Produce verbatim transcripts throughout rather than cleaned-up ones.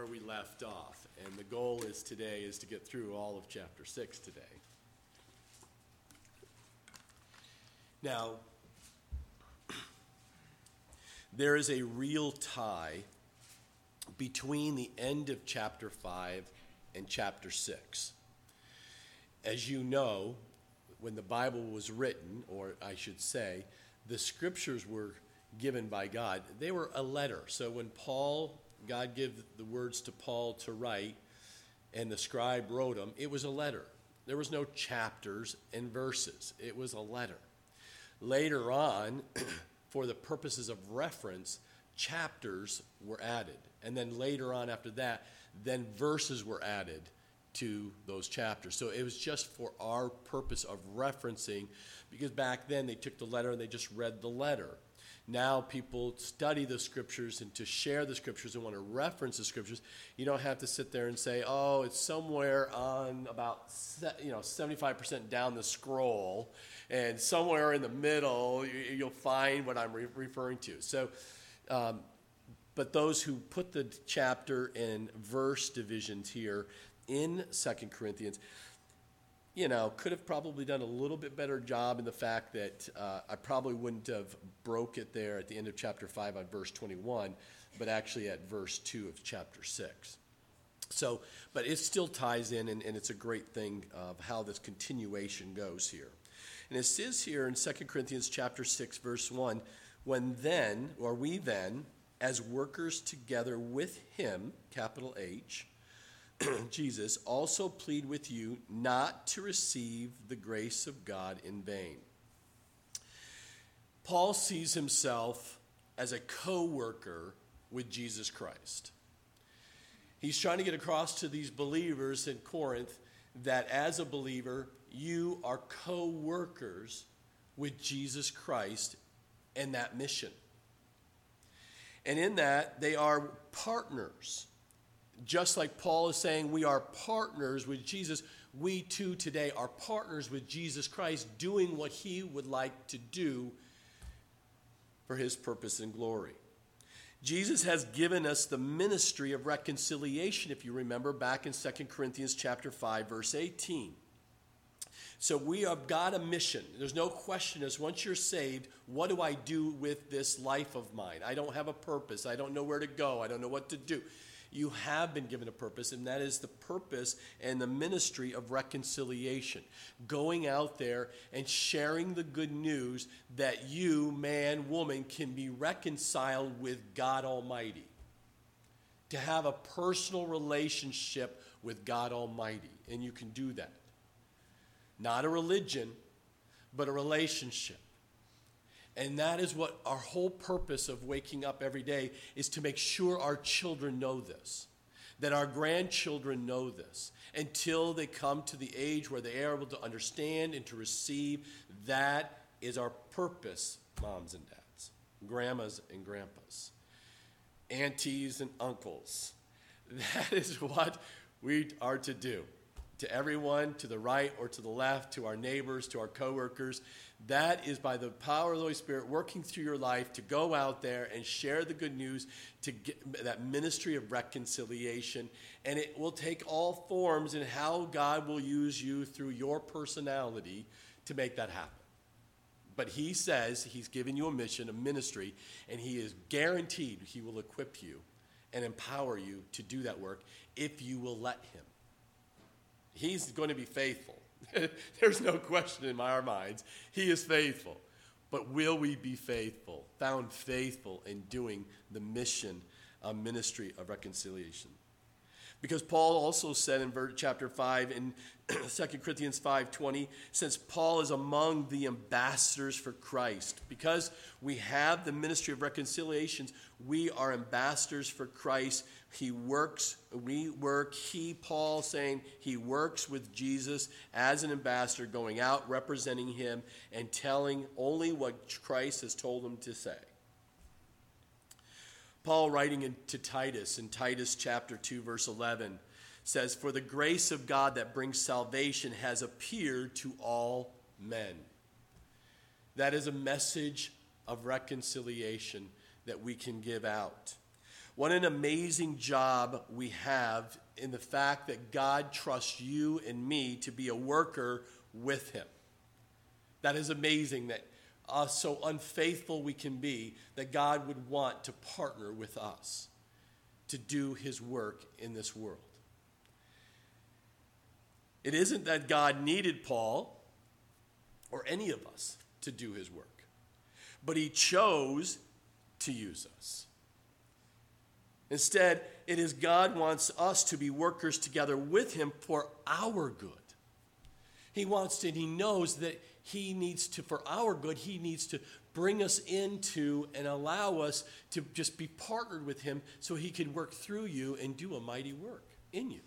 where we left off, and the goal is today is to get through all of chapter six today. Now, there is a real tie between the end of chapter five and chapter six. As you know, when the Bible was written, or I should say, the scriptures were given by God, they were a letter. So when Paul, God gave the words to Paul to write, and the scribe wrote them, it was a letter. There was no chapters and verses. It was a letter. Later on, for the purposes of reference, chapters were added. And then later on after that, then verses were added to those chapters. So it was just for our purpose of referencing, because back then they took the letter and they just read the letter. Now people study the scriptures and to share the scriptures and want to reference the scriptures. You don't have to sit there and say, oh, it's somewhere on about, you know, seventy-five percent down the scroll, and somewhere in the middle you'll find what I'm re- referring to. So, um, but those who put the chapter and verse divisions here in Second Corinthians, you know, could have probably done a little bit better job in the fact that uh, I probably wouldn't have broke it there at the end of chapter five on verse twenty-one, but actually at verse two of chapter six. So, but it still ties in, and, and it's a great thing of how this continuation goes here. And it says here in Second Corinthians chapter six, verse one, when then, or we then, as workers together with him, capital H, Jesus, also plead with you not to receive the grace of God in vain. Paul sees himself as a co-worker with Jesus Christ. He's trying to get across to these believers in Corinth that as a believer, you are co-workers with Jesus Christ and that mission. And in that, they are partners. Just like Paul is saying, we are partners with Jesus, we too today are partners with Jesus Christ, doing what he would like to do for his purpose and glory. Jesus has given us the ministry of reconciliation, if you remember back in Second Corinthians chapter five, verse eighteen. So we have got a mission. There's no question as once you're saved, what do I do with this life of mine? I don't have a purpose. I don't know where to go. I don't know what to do. You have been given a purpose, and that is the purpose and the ministry of reconciliation. Going out there and sharing the good news that you, man, woman, can be reconciled with God Almighty. To have a personal relationship with God Almighty, and you can do that. Not a religion, but a relationship. And that is what our whole purpose of waking up every day is, to make sure our children know this, that our grandchildren know this, until they come to the age where they are able to understand and to receive. That is our purpose, moms and dads, grandmas and grandpas, aunties and uncles. That is what we are to do. To everyone, to the right or to the left, to our neighbors, to our coworkers. That is by the power of the Holy Spirit working through your life to go out there and share the good news, to get that ministry of reconciliation. And it will take all forms in how God will use you through your personality to make that happen. But he says he's given you a mission, a ministry, and he is guaranteed he will equip you and empower you to do that work if you will let him. He's going to be faithful. There's no question in our minds. He is faithful. But will we be faithful, found faithful in doing the mission, a ministry of reconciliation? Because Paul also said in chapter five, in Second Corinthians five twenty, since Paul is among the ambassadors for Christ, because we have the ministry of reconciliations, we are ambassadors for Christ. He works, we work, he, Paul, saying he works with Jesus as an ambassador, going out, representing him, and telling only what Christ has told him to say. Paul, writing to Titus in Titus chapter two, verse eleven, says, for the grace of God that brings salvation has appeared to all men. That is a message of reconciliation that we can give out. What an amazing job we have in the fact that God trusts you and me to be a worker with him. That is amazing that us, so unfaithful we can be, that God would want to partner with us to do his work in this world. It isn't that God needed Paul or any of us to do his work, but he chose to use us. Instead, it is God wants us to be workers together with him for our good. He wants to, and he knows that he needs to, for our good, he needs to bring us into and allow us to just be partnered with him so he can work through you and do a mighty work in you.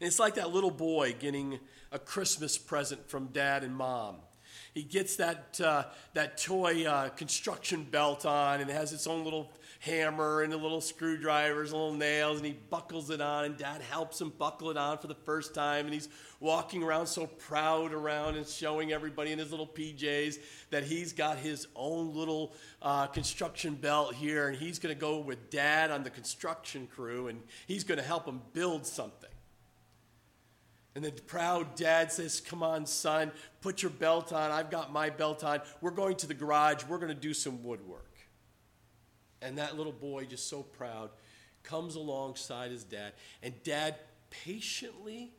And it's like that little boy getting a Christmas present from dad and mom. He gets that uh, that toy uh, construction belt on, and it has its own little hammer and the little screwdrivers, little nails, and he buckles it on, and dad helps him buckle it on for the first time, and he's walking around so proud around and showing everybody in his little P Js that he's got his own little uh, construction belt here, and he's going to go with dad on the construction crew, and he's going to help him build something. And the proud dad says, come on, son, put your belt on. I've got my belt on. We're going to the garage. We're going to do some woodwork. And that little boy, just so proud, comes alongside his dad. And dad patiently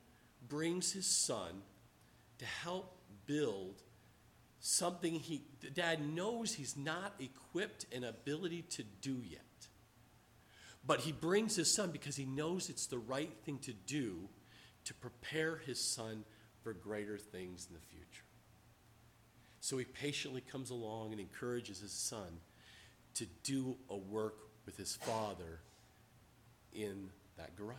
brings his son to help build something he, dad knows he's not equipped and ability to do yet. But he brings his son because he knows it's the right thing to do to prepare his son for greater things in the future. So he patiently comes along and encourages his son to do a work with his father in that garage.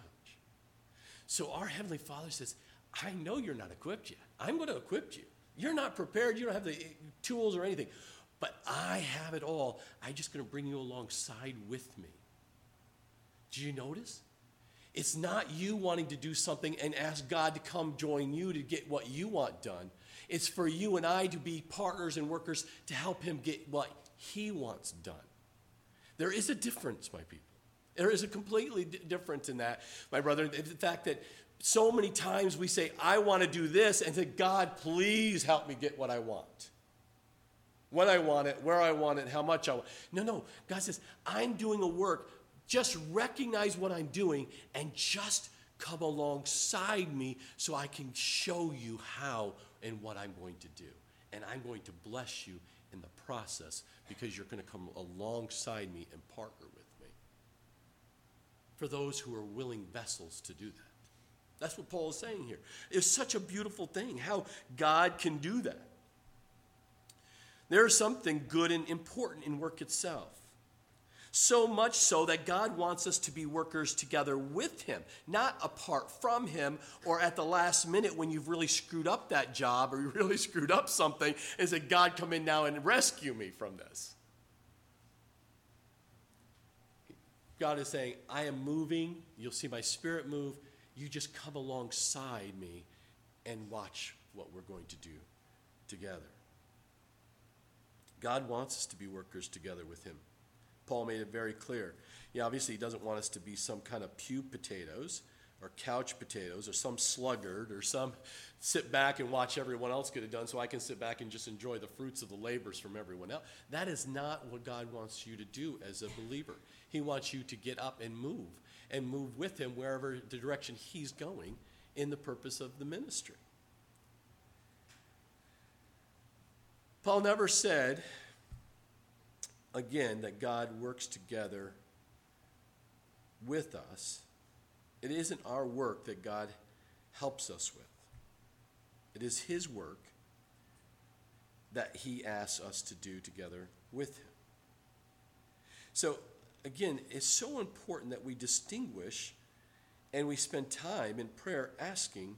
So our Heavenly Father says, I know you're not equipped yet. I'm going to equip you. You're not prepared. You don't have the tools or anything. But I have it all. I'm just going to bring you alongside with me. Do you notice? It's not you wanting to do something and ask God to come join you to get what you want done. It's for you and I to be partners and workers to help him get what he wants done. There is a difference, my people. There is a completely d- difference in that, my brother. The fact that so many times we say, I want to do this, and say, God, please help me get what I want. When I want it, where I want it, how much I want. No, no. God says, I'm doing a work. Just recognize what I'm doing and just come alongside me so I can show you how and what I'm going to do. And I'm going to bless you in the process because you're going to come alongside me and partner with me. For those who are willing vessels to do that. That's what Paul is saying here. It's such a beautiful thing how God can do that. There is something good and important in work itself. So much so that God wants us to be workers together with him, not apart from him or at the last minute when you've really screwed up that job or you really screwed up something and said, God, come in now and rescue me from this. God is saying, I am moving. You'll see my spirit move. You just come alongside me and watch what we're going to do together. God wants us to be workers together with him. Paul made it very clear. He obviously doesn't want us to be some kind of pew potatoes or couch potatoes or some sluggard or some sit back and watch everyone else get it done so I can sit back and just enjoy the fruits of the labors from everyone else. That is not what God wants you to do as a believer. He wants you to get up and move and move with him wherever the direction he's going in the purpose of the ministry. Paul never said, again, that God works together with us. It isn't our work that God helps us with. It is his work that he asks us to do together with him. So, again, it's so important that we distinguish and we spend time in prayer asking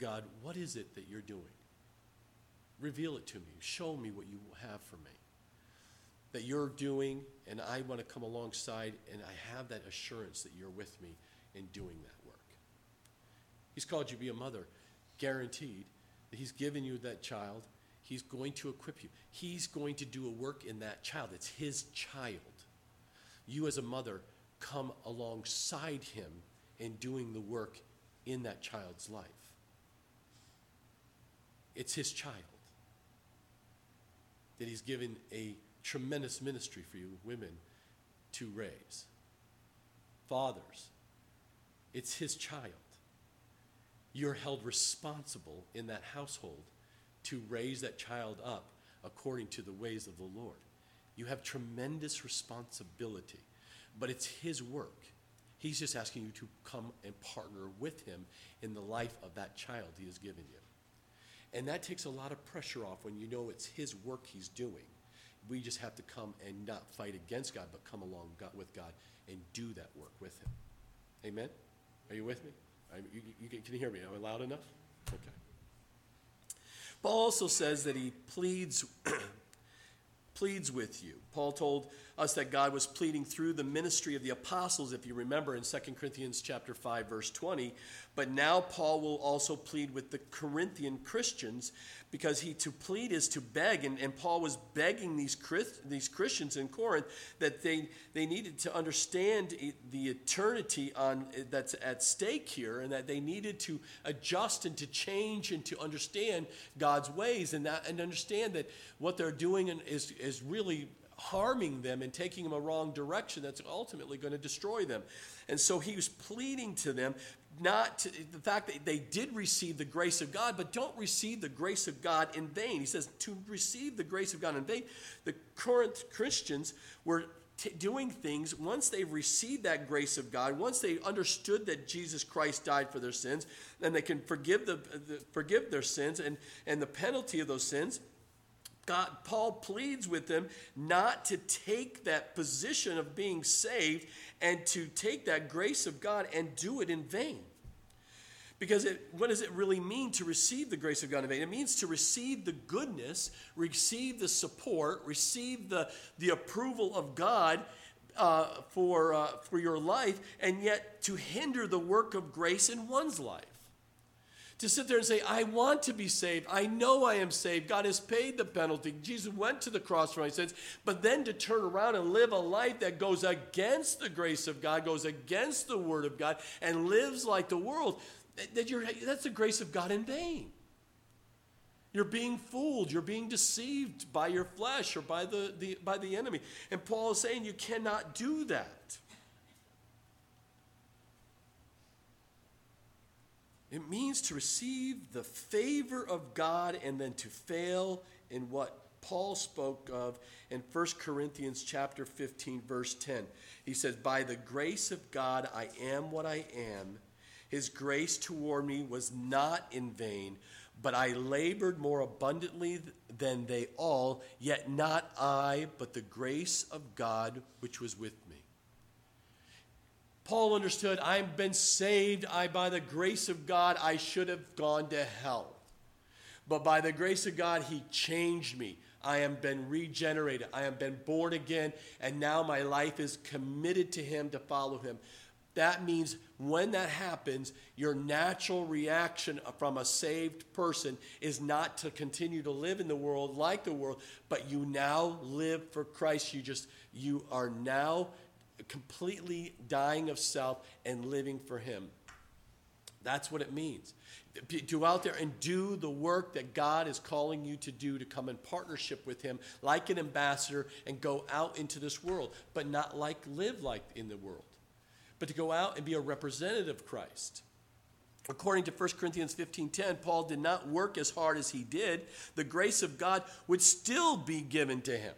God, what is it that you're doing? Reveal it to me. Show me what you have for me. That you're doing, and I want to come alongside, and I have that assurance that you're with me in doing that work. He's called you to be a mother, guaranteed that he's given you that child. He's going to equip you. He's going to do a work in that child. It's his child. you as a mother come alongside him in doing the work in that child's life. It's his child that he's given a tremendous ministry for you women to raise. Fathers, it's his child. You're held responsible in that household to raise that child up according to the ways of the Lord. You have tremendous responsibility, but it's his work. He's just asking you to come and partner with him in the life of that child he has given you. And that takes a lot of pressure off when you know it's his work he's doing. We just have to come and not fight against God, but come along God, with God and do that work with him. Amen? Are you with me? You, you, you can hear me. Am I loud enough? Okay. Paul also says that he pleads pleads with you. Paul told us that God was pleading through the ministry of the apostles, if you remember, in Second Corinthians chapter five, verse twenty. But now Paul will also plead with the Corinthian Christians, because he to plead is to beg, and, and Paul was begging these Christ, these Christians in Corinth that they, they needed to understand the eternity on that's at stake here, and that they needed to adjust and to change and to understand God's ways, and that and understand that what they're doing is is really harming them and taking them a wrong direction that's ultimately going to destroy them. And so he was pleading to them, not to, the fact that they did receive the grace of God, but don't receive the grace of God in vain. He says to receive the grace of God in vain. The Corinth Christians were t- doing things once they received that grace of God, once they understood that Jesus Christ died for their sins, and they can forgive the, the forgive their sins and, and the penalty of those sins. God, Paul pleads with them not to take that position of being saved and to take that grace of God and do it in vain. Because it, what does it really mean to receive the grace of God in vain? It means to receive the goodness, receive the support, receive the, the approval of God uh, for, uh, for your life, and yet to hinder the work of grace in one's life. To sit there and say, I want to be saved. I know I am saved. God has paid the penalty. Jesus went to the cross for my sins. But then to turn around and live a life that goes against the grace of God, goes against the word of God, and lives like the world, that you're, that's the grace of God in vain. You're being fooled. You're being deceived by your flesh or by the, the by the enemy. And Paul is saying you cannot do that. It means to receive the favor of God and then to fail in what Paul spoke of in First Corinthians chapter fifteen, verse ten. He says, by the grace of God, I am what I am. His grace toward me was not in vain, but I labored more abundantly than they all, yet not I, but the grace of God which was with me. Paul understood, I've been saved. I, by the grace of God, I should have gone to hell. But by the grace of God, he changed me. I have been regenerated. I have been born again. And now my life is committed to him, to follow him. That means when that happens, your natural reaction from a saved person is not to continue to live in the world like the world, but you now live for Christ. You just, you are now completely dying of self and living for him. That's what it means. Go out there and do the work that God is calling you to do, to come in partnership with him like an ambassador and go out into this world, but not like live like in the world, but to go out and be a representative of Christ. According to First Corinthians fifteen ten, Paul did not work as hard as he did. The grace of God would still be given to him.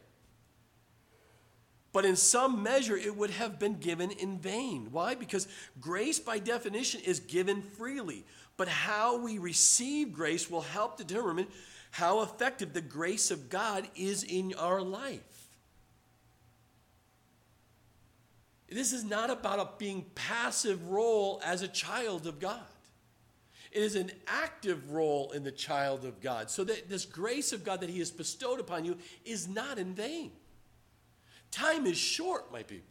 But in some measure, it would have been given in vain. Why? Because grace, by definition, is given freely. But how we receive grace will help determine how effective the grace of God is in our life. This is not about a being passive role as a child of God. It is an active role in the child of God. So that this grace of God that he has bestowed upon you is not in vain. Time is short, my people.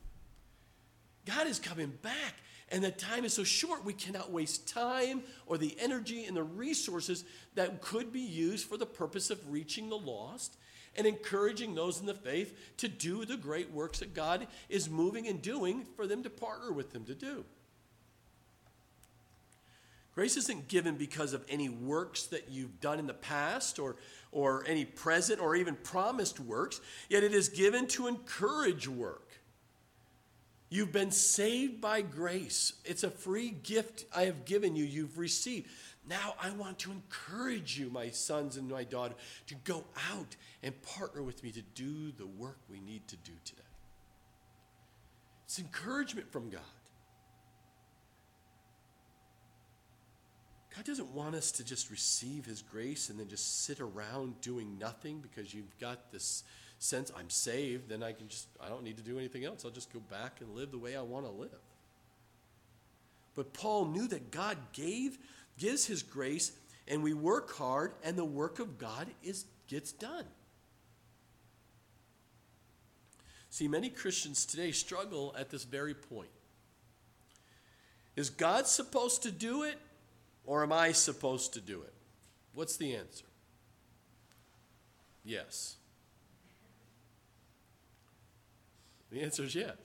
God is coming back, and the time is so short we cannot waste time or the energy and the resources that could be used for the purpose of reaching the lost and encouraging those in the faith to do the great works that God is moving and doing for them to partner with them to do. Grace isn't given because of any works that you've done in the past or, or any present or even promised works, yet it is given to encourage work. You've been saved by grace. It's a free gift I have given you, you've received. Now I want to encourage you, my sons and my daughter, to go out and partner with me to do the work we need to do today. It's encouragement from God. God doesn't want us to just receive his grace and then just sit around doing nothing because you've got this sense, I'm saved, then I can just, I don't need to do anything else. I'll just go back and live the way I want to live. But Paul knew that God gave, gives his grace, and we work hard, and the work of God is gets done. See, many Christians today struggle at this very point. Is God supposed to do it, or am I supposed to do it? What's the answer? Yes. The answer is yes.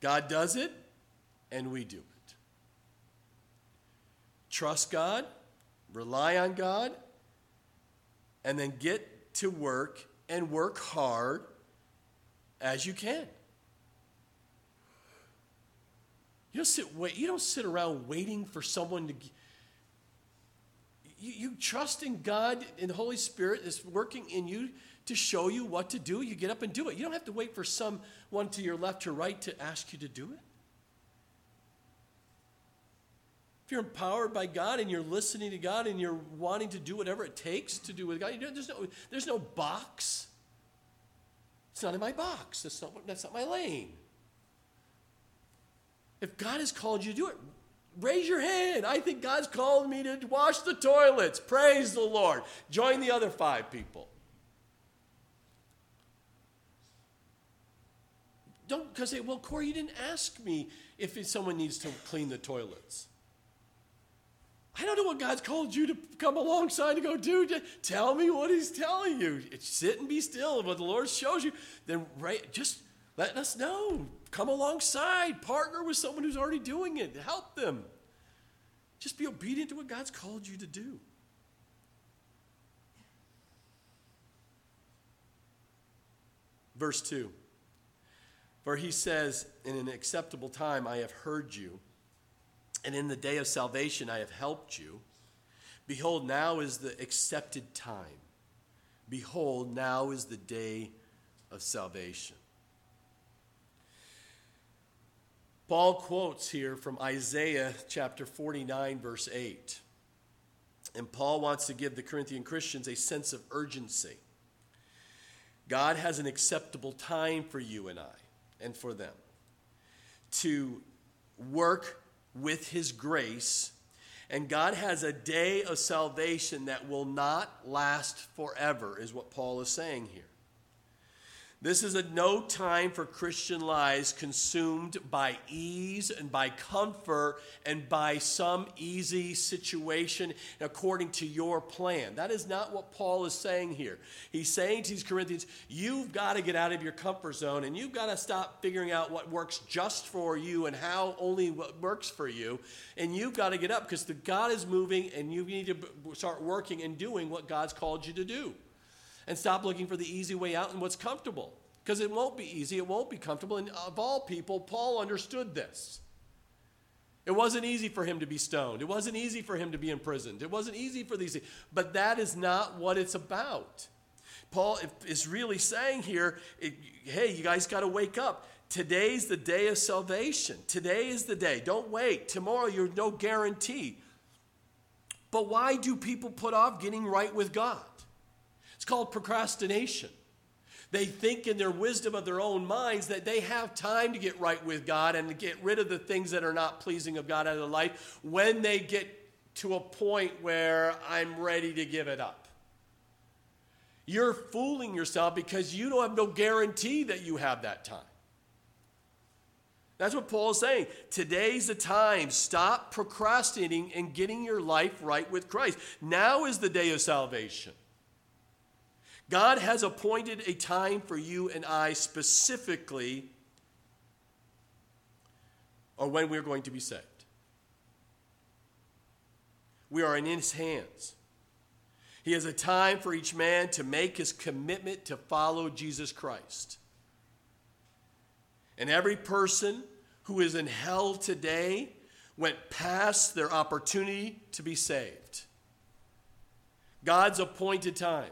God does it, and we do it. Trust God, rely on God, and then get to work and work hard as you can. You don't sit, wait, you don't sit around waiting for someone to... You, you trust in God, in the Holy Spirit is working in you to show you what to do. You get up and do it. You don't have to wait for someone to your left or right to ask you to do it. If you're empowered by God and you're listening to God and you're wanting to do whatever it takes to do with God, you know, there's no, there's no box. It's not in my box. That's not, that's not my lane. If God has called you to do it, raise your hand. I think God's called me to wash the toilets. Praise the Lord. Join the other five people. Don't because say, well, Corey, you didn't ask me if someone needs to clean the toilets. I don't know what God's called you to come alongside to go do. To tell me what he's telling you. Sit and be still. What the Lord shows you, then right, just let us know. Come alongside. Partner with someone who's already doing it. Help them. Just be obedient to what God's called you to do. Verse two. For he says, in an acceptable time I have heard you, and in the day of salvation I have helped you. Behold, now is the accepted time. Behold, now is the day of salvation. Paul quotes here from Isaiah chapter forty-nine, verse eight. And Paul wants to give the Corinthian Christians a sense of urgency. God has an acceptable time for you and I, and for them, to work with his grace. And God has a day of salvation that will not last forever, is what Paul is saying here. This is a no time for Christian lives consumed by ease and by comfort and by some easy situation according to your plan. That is not what Paul is saying here. He's saying to these Corinthians, you've got to get out of your comfort zone and you've got to stop figuring out what works just for you and how only what works for you. And you've got to get up because the God is moving and you need to start working and doing what God's called you to do. And stop looking for the easy way out and what's comfortable. Because it won't be easy. It won't be comfortable. And of all people, Paul understood this. It wasn't easy for him to be stoned. It wasn't easy for him to be imprisoned. It wasn't easy for these things. But that is not what it's about. Paul is really saying here, hey, you guys got to wake up. Today's the day of salvation. Today is the day. Don't wait. Tomorrow you're no guarantee. But why do people put off getting right with God? It's called procrastination. They think in their wisdom of their own minds that they have time to get right with God and to get rid of the things that are not pleasing of God out of their life when they get to a point where I'm ready to give it up. You're fooling yourself because you don't have no guarantee that you have that time. That's what Paul is saying. Today's the time. Stop procrastinating and getting your life right with Christ. Now is the day of salvation. God has appointed a time for you and I specifically, or when we're going to be saved. We are in his hands. He has a time for each man to make his commitment to follow Jesus Christ. And every person who is in hell today went past their opportunity to be saved. God's appointed time.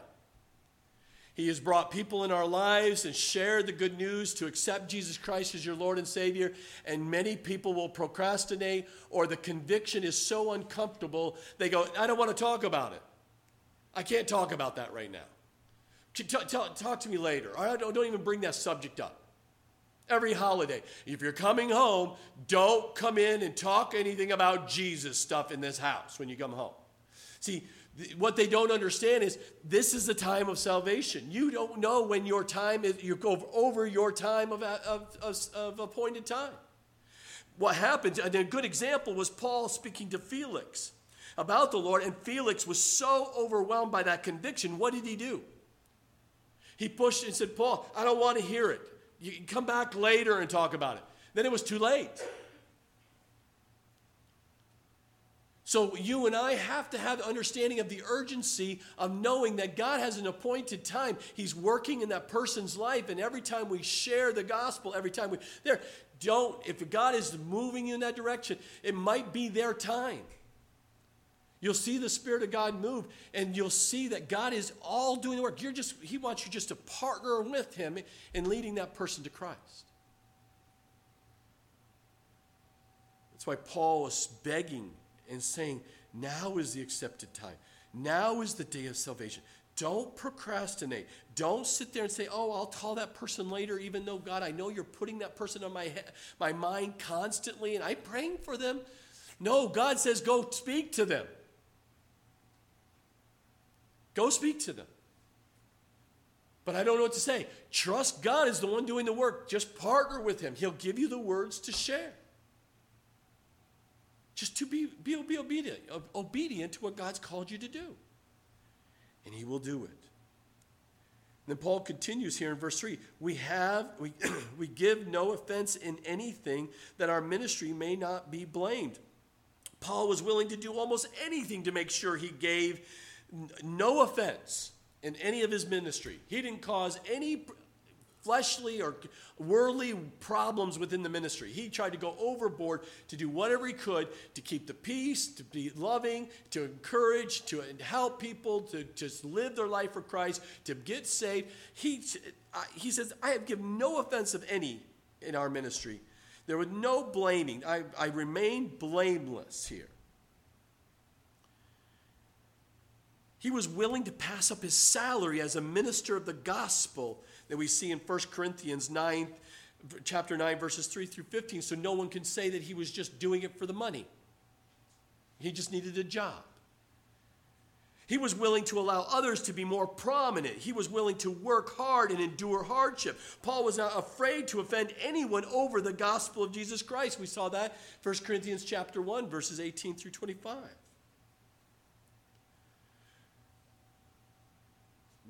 He has brought people in our lives and shared the good news to accept Jesus Christ as your Lord and Savior. And many people will procrastinate, or the conviction is so uncomfortable, they go, I don't want to talk about it. I can't talk about that right now. Talk to me later. Or don't even bring that subject up. Every holiday, if you're coming home, don't come in and talk anything about Jesus stuff in this house when you come home. See, what they don't understand is this is the time of salvation. You don't know when your time is, you go over your time of, of, of, of appointed time. What happened, and a good example was Paul speaking to Felix about the Lord, and Felix was so overwhelmed by that conviction. What did he do? He pushed and said, Paul, I don't want to hear it. You can come back later and talk about it. Then it was too late. So you and I have to have the understanding of the urgency of knowing that God has an appointed time. He's working in that person's life, and every time we share the gospel, every time we there, don't, if God is moving you in that direction, it might be their time. You'll see the Spirit of God move, and you'll see that God is all doing the work. You're just, he wants you just to partner with him in leading that person to Christ. That's why Paul is begging and saying, now is the accepted time. Now is the day of salvation. Don't procrastinate. Don't sit there and say, oh, I'll call that person later, even though, God, I know you're putting that person on my head, my mind constantly, and I'm praying for them. No, God says, go speak to them. Go speak to them. But I don't know what to say. Trust God is the one doing the work. Just partner with him. He'll give you the words to share. Just to be, be, be obedient, obedient to what God's called you to do. And he will do it. And then Paul continues here in verse three. We have, we, we give no offense in anything that our ministry may not be blamed. Paul was willing to do almost anything to make sure he gave no offense in any of his ministry. He didn't cause any fleshly or worldly problems within the ministry. He tried to go overboard to do whatever he could to keep the peace, to be loving, to encourage, to help people, to just live their life for Christ, to get saved. He, he says, I have given no offense of any in our ministry. There was no blaming. I, I remain blameless here. He was willing to pass up his salary as a minister of the gospel that we see in First Corinthians nine, chapter nine, verses three through fifteen, so no one can say that he was just doing it for the money. He just needed a job. He was willing to allow others to be more prominent. He was willing to work hard and endure hardship. Paul was not afraid to offend anyone over the gospel of Jesus Christ. We saw that First Corinthians chapter one, verses eighteen through twenty-five.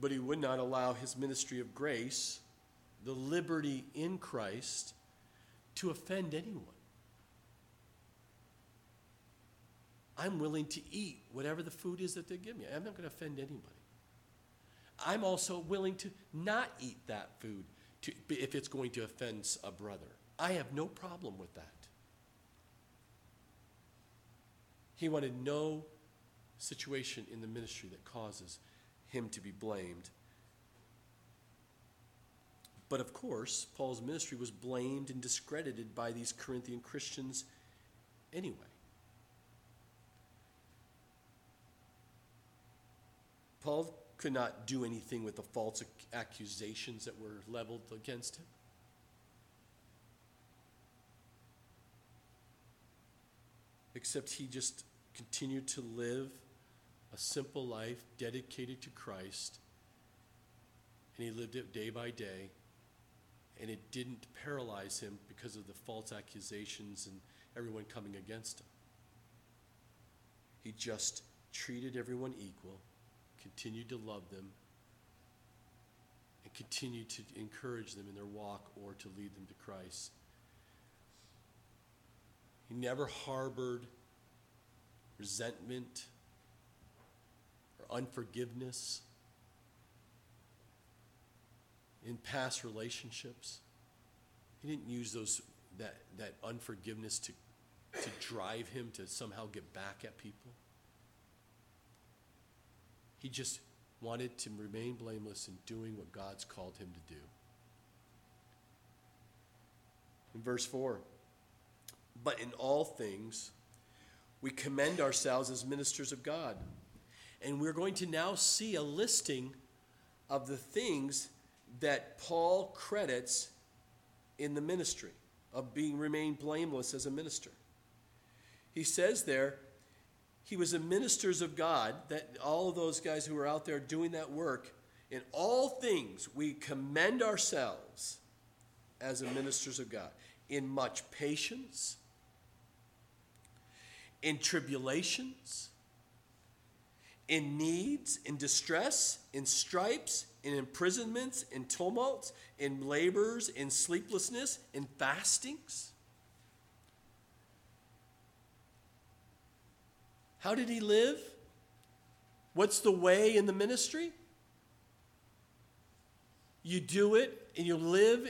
But he would not allow his ministry of grace, the liberty in Christ, to offend anyone. I'm willing to eat whatever the food is that they give me. I'm not going to offend anybody. I'm also willing to not eat that food to, if it's going to offend a brother. I have no problem with that. He wanted no situation in the ministry that causes him to be blamed. But of course, Paul's ministry was blamed and discredited by these Corinthian Christians anyway. Paul could not do anything with the false accusations that were leveled against him. Except he just continued to live a simple life dedicated to Christ, and he lived it day by day, and it didn't paralyze him because of the false accusations and everyone coming against him. He just treated everyone equal, continued to love them, and continue to encourage them in their walk or to lead them to Christ. He never harbored resentment or unforgiveness in past relationships. He didn't use those that, that unforgiveness to, to drive him to somehow get back at people. He just wanted to remain blameless in doing what God's called him to do. In verse four, but in all things we commend ourselves as ministers of God. And we're going to now see a listing of the things that Paul credits in the ministry, of being remain blameless as a minister. He says there, he was a minister of God, that all of those guys who were out there doing that work, in all things we commend ourselves as a ministers of God, in much patience, in tribulations, in needs, in distress, in stripes, in imprisonments, in tumults, in labors, in sleeplessness, in fastings. How did he live? What's the way in the ministry? You do it and you live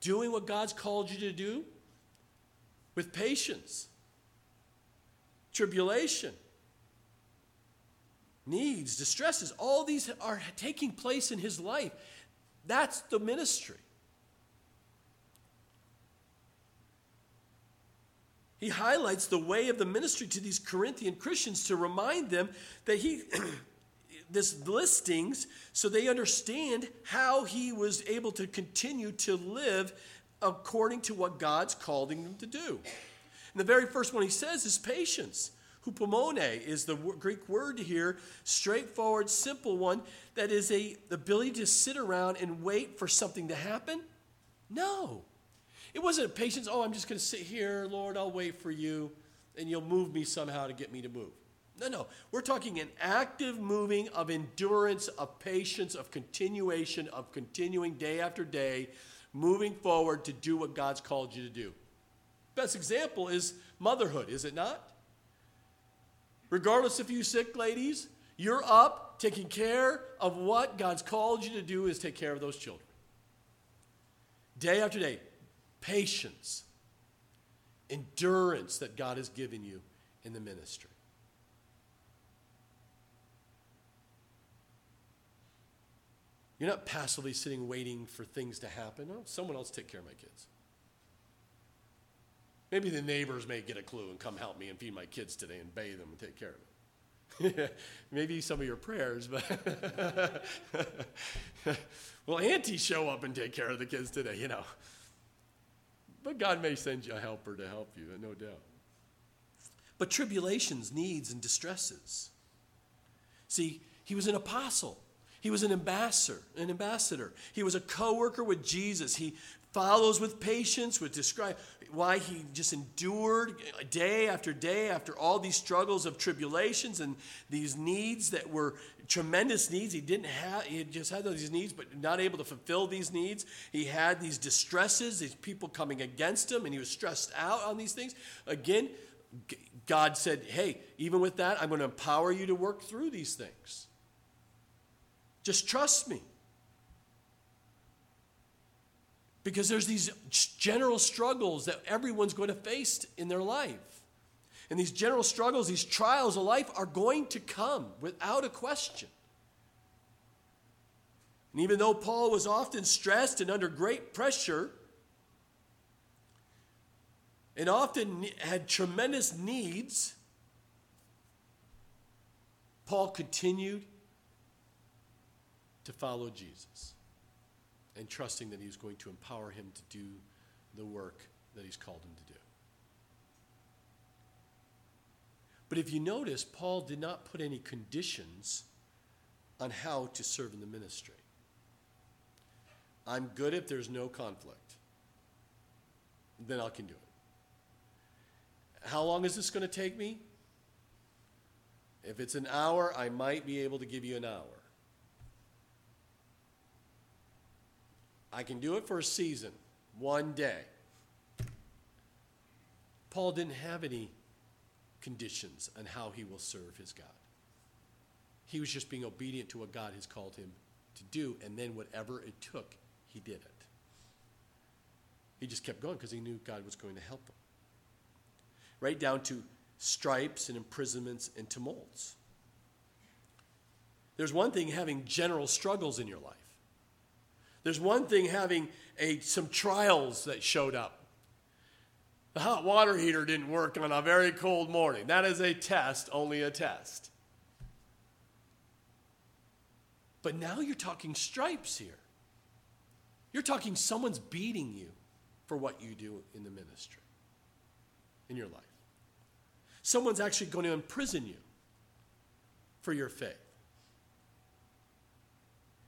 doing what God's called you to do with patience, tribulation, needs, distresses. All these are taking place in his life. That's the ministry. He highlights the way of the ministry to these Corinthian Christians to remind them that he, this listings, so they understand how he was able to continue to live according to what God's calling them to do. And the very first one he says is patience. Hupomone is the Greek word here, straightforward, simple one, that is a the ability to sit around and wait for something to happen? No. It wasn't a patience, oh, I'm just going to sit here, Lord, I'll wait for you, and you'll move me somehow to get me to move. No, no. We're talking an active moving of endurance, of patience, of continuation, of continuing day after day, moving forward to do what God's called you to do. Best example is motherhood, is it not? Regardless if you're sick, ladies, you're up taking care of what God's called you to do is take care of those children. Day after day, patience, endurance that God has given you in the ministry. You're not passively sitting waiting for things to happen. Oh, someone else take care of my kids. Maybe the neighbors may get a clue and come help me and feed my kids today and bathe them and take care of them. Maybe some of your prayers, but will Auntie show up and take care of the kids today, you know? But God may send you a helper to help you, no doubt. But tribulations, needs, and distresses. See, he was an apostle. He was an ambassador, an ambassador. He was a co-worker with Jesus. He follows with patience, would describe why he just endured day after day after all these struggles of tribulations and these needs that were tremendous needs. He didn't have, he just had these needs, but not able to fulfill these needs. He had these distresses, these people coming against him, and he was stressed out on these things. Again, God said, hey, even with that, I'm going to empower you to work through these things. Just trust me. Because there's these general struggles that everyone's going to face in their life. And these general struggles, these trials of life are going to come without a question. And even though Paul was often stressed and under great pressure, and often had tremendous needs, Paul continued to follow Jesus, and trusting that he was going to empower him to do the work that he's called him to do. But if you notice, Paul did not put any conditions on how to serve in the ministry. I'm good if there's no conflict. Then I can do it. How long is this going to take me? If it's an hour, I might be able to give you an hour. I can do it for a season, one day. Paul didn't have any conditions on how he will serve his God. He was just being obedient to what God has called him to do, and then whatever it took, he did it. He just kept going because he knew God was going to help him. Right down to stripes and imprisonments and tumults. There's one thing having general struggles in your life. There's one thing having a, some trials that showed up. The hot water heater didn't work on a very cold morning. That is a test, only a test. But now you're talking stripes here. You're talking someone's beating you for what you do in the ministry, in your life. Someone's actually going to imprison you for your faith.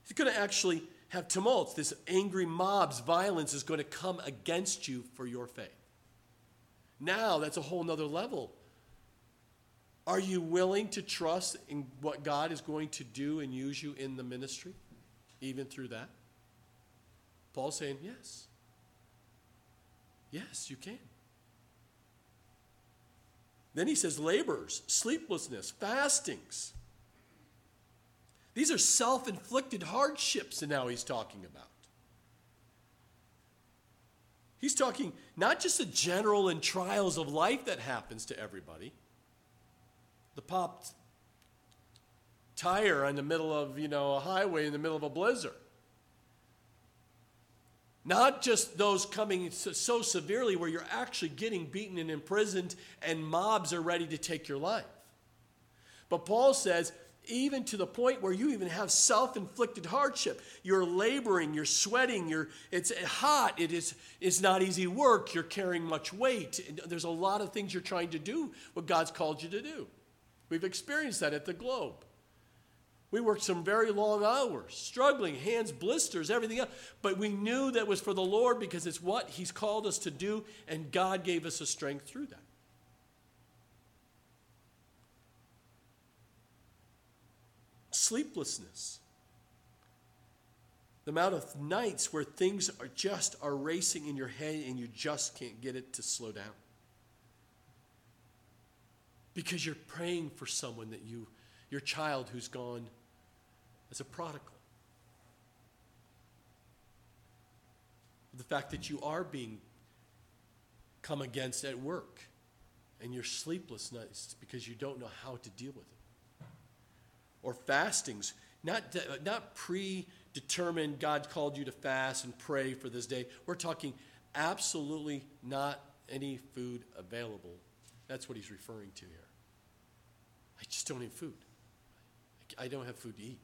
It's going to actually have tumults. This angry mob's violence is going to come against you for your faith. Now that's a whole nother level. Are you willing to trust in what God is going to do and use you in the ministry, even through that? Paul's saying, yes. Yes, you can. Then he says labors, sleeplessness, fastings. These are self-inflicted hardships, and now he's talking about. He's talking not just the general and trials of life that happens to everybody. The popped tire in the middle of, you know, a highway in the middle of a blizzard. Not just those coming so severely where you're actually getting beaten and imprisoned and mobs are ready to take your life. But Paul says, even to the point where you even have self-inflicted hardship. You're laboring, you're sweating, you're it's hot, it is it's not easy work, you're carrying much weight. There's a lot of things you're trying to do, what God's called you to do. We've experienced that at the Globe. We worked some very long hours, struggling, hands, blisters, everything else. But we knew that was for the Lord because it's what he's called us to do, and God gave us a strength through that. Sleeplessness. The amount of nights where things are just are racing in your head and you just can't get it to slow down. Because you're praying for someone that you... your child who's gone as a prodigal. The fact that you are being come against at work and you're sleepless nights because you don't know how to deal with it. Or fastings, not, not predetermined God called you to fast and pray for this day. We're talking absolutely not any food available. That's what he's referring to here. I just don't have food. I don't have food to eat.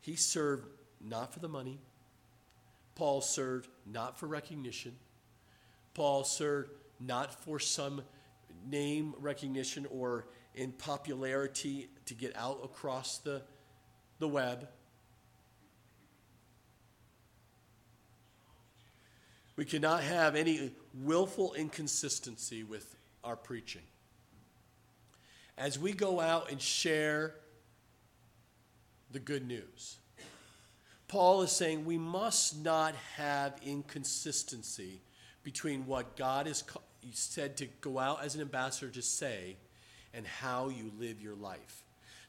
He served not for the money. Paul served not for recognition. Paul served not for some name recognition or in popularity to get out across the, the web. We cannot have any willful inconsistency with our preaching. As we go out and share the good news, Paul is saying we must not have inconsistency between what God has said to go out as an ambassador to say and how you live your life.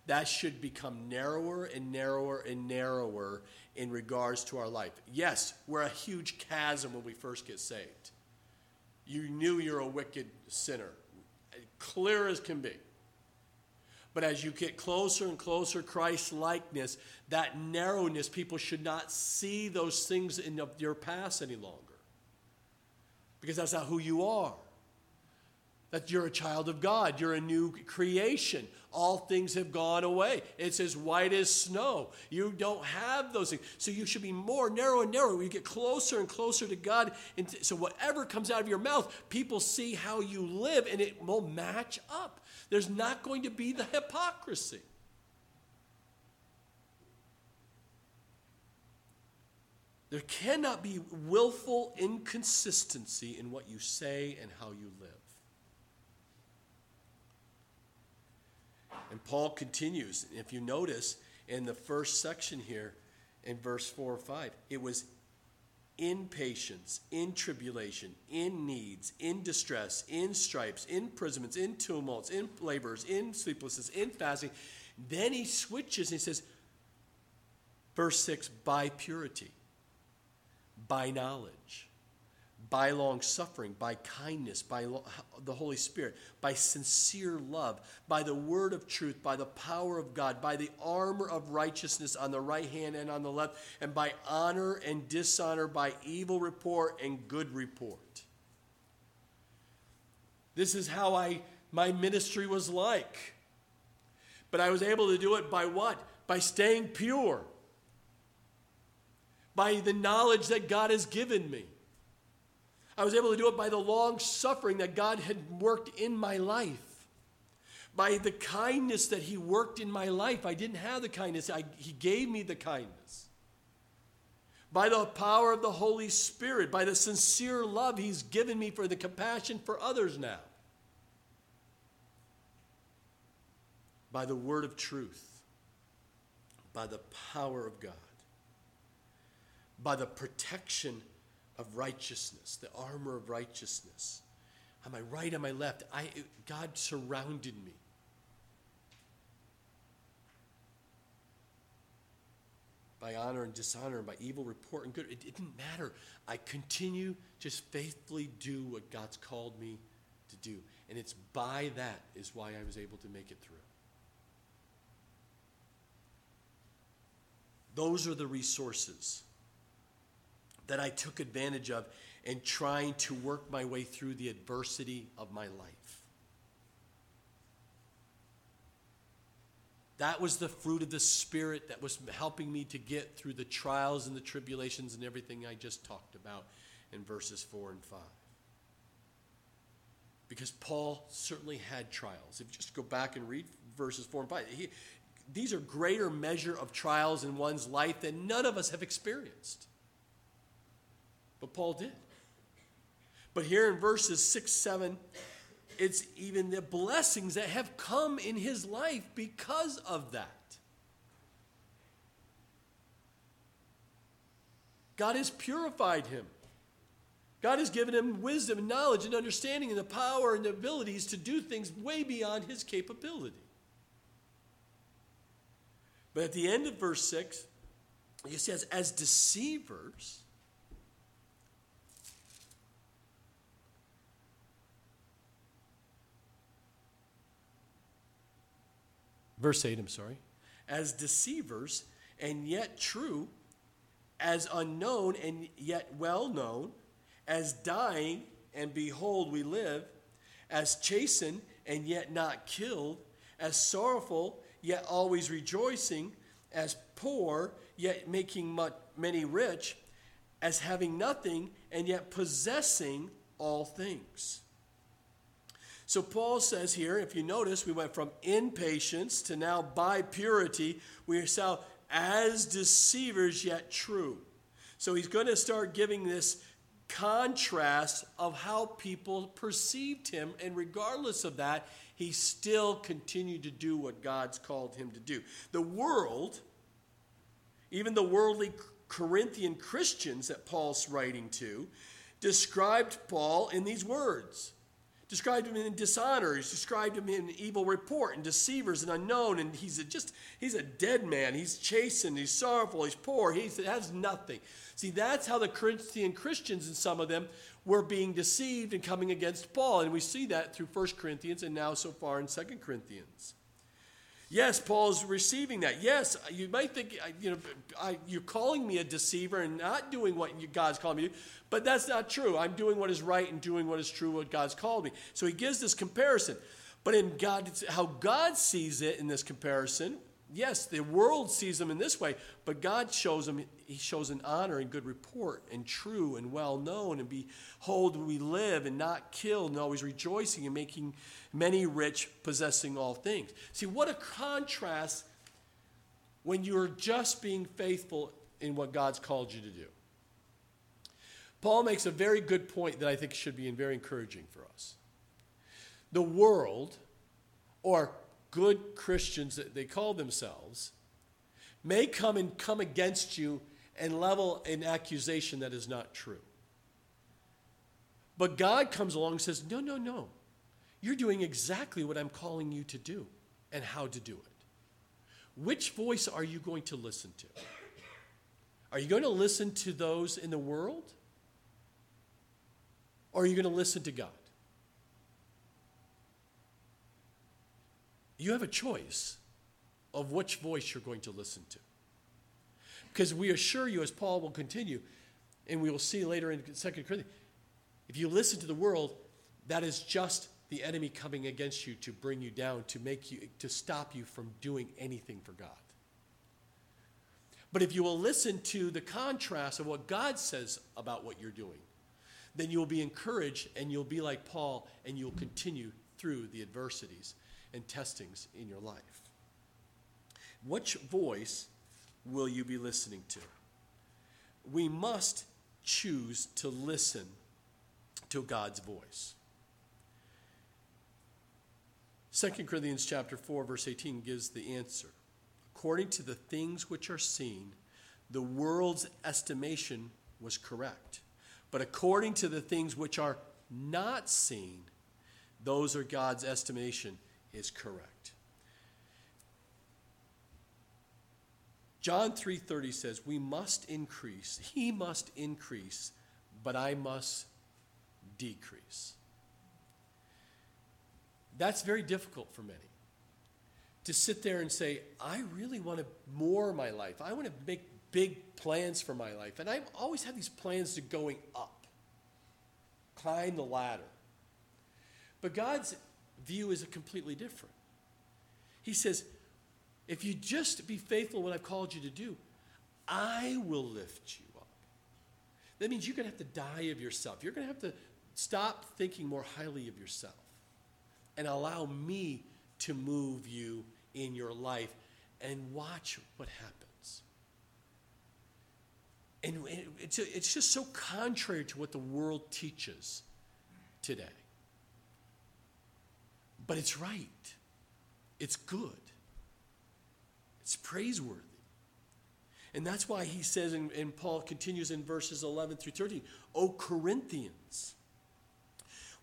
That should become narrower and narrower and narrower in regards to our life. Yes, we're a huge chasm when we first get saved. You knew you're a wicked sinner, clear as can be. But as you get closer and closer, Christ-likeness, that narrowness, people should not see those things in your past any longer. Because that's not who you are. That you're a child of God. You're a new creation. All things have gone away. It's as white as snow. You don't have those things. So you should be more narrow and narrower. You get closer and closer to God. And so whatever comes out of your mouth, people see how you live and it will match up. There's not going to be the hypocrisy. There cannot be willful inconsistency in what you say and how you live. And Paul continues, if you notice, in the first section here in verse four or five. It was in patience, in tribulation, in needs, in distress, in stripes, in imprisonments, in tumults, in labors, in sleeplessness, in fasting. Then he switches and he says, verse six, by purity, by knowledge, by long suffering, by kindness, by lo- the Holy Spirit, by sincere love, by the word of truth, by the power of God, by the armor of righteousness on the right hand and on the left, and by honor and dishonor, by evil report and good report. This is how I my ministry was like. But I was able to do it by what? By staying pure. By the knowledge that God has given me. I was able to do it by the long suffering that God had worked in my life. By the kindness that he worked in my life. I didn't have the kindness. I, he gave me the kindness. By the power of the Holy Spirit. By the sincere love he's given me for the compassion for others now. By the word of truth. By the power of God. By the protection of righteousness, the armor of righteousness. On my right, on my left, I, God surrounded me. By honor and dishonor, by evil report and good, it didn't matter. I continue to faithfully do what God's called me to do. And it's by that is why I was able to make it through. Those are the resources that I took advantage of in trying to work my way through the adversity of my life. That was the fruit of the Spirit that was helping me to get through the trials and the tribulations and everything I just talked about in verses four and five. Because Paul certainly had trials. If you just go back and read verses four and five, he, these are greater measure of trials in one's life than none of us have experienced. But Paul did. But here in verses six, seven, it's even the blessings that have come in his life because of that. God has purified him. God has given him wisdom and knowledge and understanding and the power and the abilities to do things way beyond his capability. But at the end of verse six, he says, as deceivers, verse eight, I'm sorry. As deceivers, and yet true, as unknown, and yet well known, as dying, and behold, we live, as chastened, and yet not killed, as sorrowful, yet always rejoicing, as poor, yet making much, many rich, as having nothing, and yet possessing all things. So Paul says here, if you notice, we went from in patience to now by purity. We are now as deceivers yet true. So he's going to start giving this contrast of how people perceived him. And regardless of that, he still continued to do what God's called him to do. The world, even the worldly Corinthian Christians that Paul's writing to, described Paul in these words. Described him in dishonor. He's described him in evil report and deceivers and unknown. And he's a just he's a dead man. He's chastened. He's sorrowful. He's poor. He has nothing. See, that's how the Corinthian Christians and some of them were being deceived and coming against Paul. And we see that through First Corinthians and now so far in Second Corinthians. Yes, Paul's receiving that. Yes, you might think, you know, I, you're calling me a deceiver and not doing what you, God's called me to do, but that's not true. I'm doing what is right and doing what is true, what God's called me. So he gives this comparison. But in God, how God sees it in this comparison, yes, the world sees him in this way, but God shows him, he shows an honor and good report and true and well known and behold, we live and not killed and always rejoicing and making many rich, possessing all things. See, what a contrast when you're just being faithful in what God's called you to do. Paul makes a very good point that I think should be very encouraging for us. The world, or good Christians, they call themselves, may come and come against you and level an accusation that is not true. But God comes along and says, no, no, no. You're doing exactly what I'm calling you to do and how to do it. Which voice are you going to listen to? Are you going to listen to those in the world? Or are you going to listen to God? You have a choice of which voice you're going to listen to. Because we assure you, as Paul will continue, and we will see later in Second Corinthians, if you listen to the world, that is just the enemy coming against you to bring you down, to make you, to stop you from doing anything for God. But if you will listen to the contrast of what God says about what you're doing, then you'll be encouraged and you'll be like Paul and you'll continue through the adversities and testings in your life. Which voice will you be listening to? We must choose to listen to God's voice. Second Corinthians chapter four, verse eighteen gives the answer. According to the things which are seen, the world's estimation was correct. But according to the things which are not seen, those are God's estimation is correct. John three thirty says, we must increase, he must increase, but I must decrease. That's very difficult for many. To sit there and say, I really want to more my life. I want to make big plans for my life. And I always have these plans to going up, climb the ladder. But God's view is completely different. He says, if you just be faithful in what I've called you to do, I will lift you up. That means you're going to have to die of yourself. You're going to have to stop thinking more highly of yourself and allow me to move you in your life, and watch what happens. And it's it's just so contrary to what the world teaches today. But it's right. It's good. It's praiseworthy. And that's why he says, and, and Paul continues in verses eleven through thirteen, O Corinthians,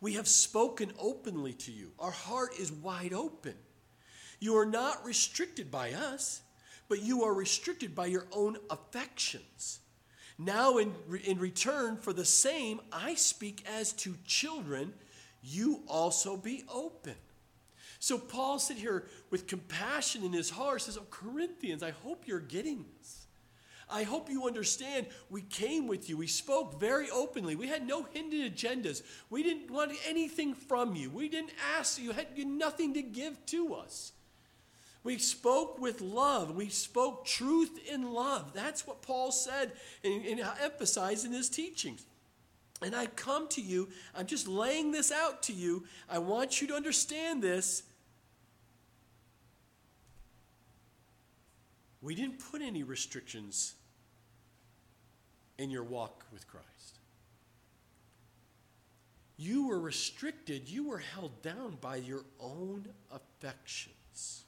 we have spoken openly to you. Our heart is wide open. You are not restricted by us, but you are restricted by your own affections. Now in, in return for the same, I speak as to children, you also be open. So Paul sit here with compassion in his heart, says, oh, Corinthians, I hope you're getting this. I hope you understand we came with you. We spoke very openly. We had no hidden agendas. We didn't want anything from you. We didn't ask. You had nothing to give to us. We spoke with love. We spoke truth in love. That's what Paul said and, and emphasized in his teachings. And I come to you. I'm just laying this out to you. I want you to understand this. We didn't put any restrictions in your walk with Christ. You were restricted, you were held down by your own affections.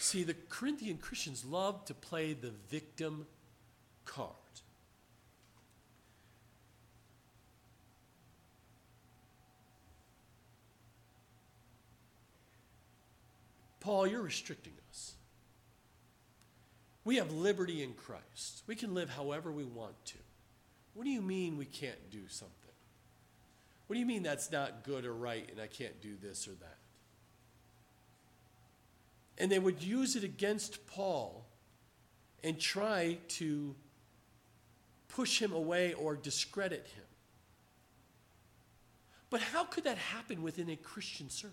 See, the Corinthian Christians loved to play the victim card. Paul, you're restricting us. We have liberty in Christ. We can live however we want to. What do you mean we can't do something? What do you mean that's not good or right and I can't do this or that? And they would use it against Paul and try to push him away or discredit him. But how could that happen within a Christian circle?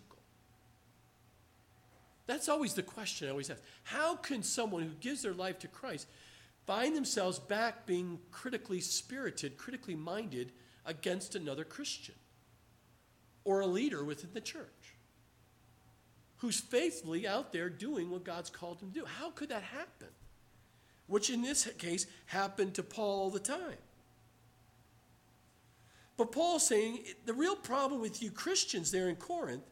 That's always the question I always ask. How can someone who gives their life to Christ find themselves back being critically spirited, critically minded against another Christian or a leader within the church who's faithfully out there doing what God's called him to do? How could that happen? Which in this case happened to Paul all the time. But Paul's saying the real problem with you Christians there in Corinth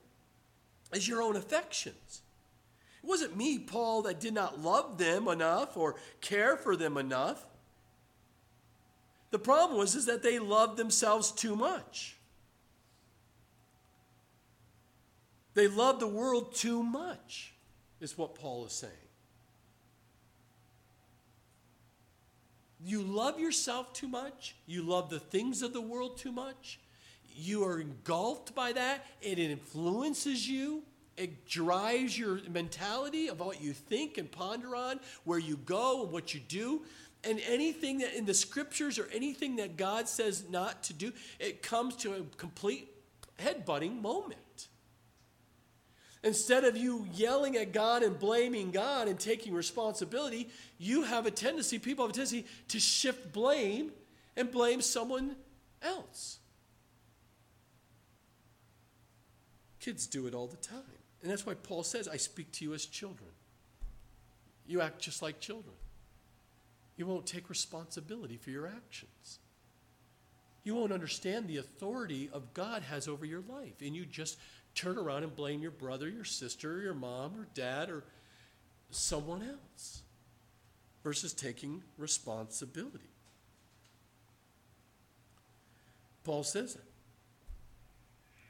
is your own affections. It wasn't me, Paul, that did not love them enough or care for them enough. The problem was is that they loved themselves too much. They loved the world too much, is what Paul is saying. You love yourself too much. You love the things of the world too much. You are engulfed by that. It influences you. It drives your mentality of what you think and ponder on, where you go and what you do. And anything that in the scriptures or anything that God says not to do, it comes to a complete headbutting moment. Instead of you yelling at God and blaming God and taking responsibility, you have a tendency, people have a tendency to shift blame and blame someone else. Kids do it all the time. And that's why Paul says, I speak to you as children. You act just like children. You won't take responsibility for your actions. You won't understand the authority of God has over your life. And you just turn around and blame your brother, your sister, your mom, or dad, or someone else, versus taking responsibility. Paul says it.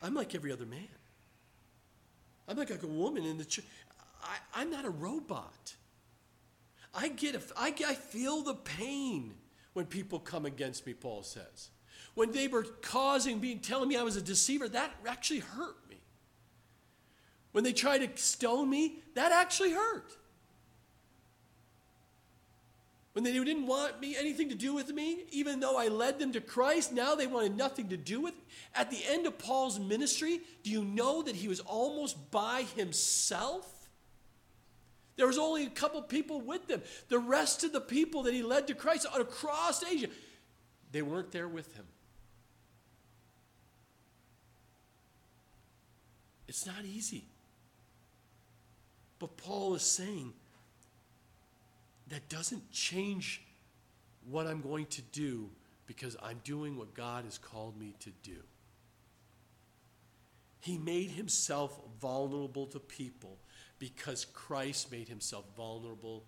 I'm like every other man. I'm like, like a woman in the church. I, I'm not a robot. I get a, I, I feel the pain when people come against me, Paul says. When they were causing me, telling me I was a deceiver, that actually hurt me. When they tried to stone me, that actually hurt. When they didn't want me anything to do with me, even though I led them to Christ, now they wanted nothing to do with me. At the end of Paul's ministry, do you know that he was almost by himself? There was only a couple people with them. The rest of the people that he led to Christ across Asia, they weren't there with him. It's not easy. But Paul is saying, that doesn't change what I'm going to do because I'm doing what God has called me to do. He made himself vulnerable to people because Christ made himself vulnerable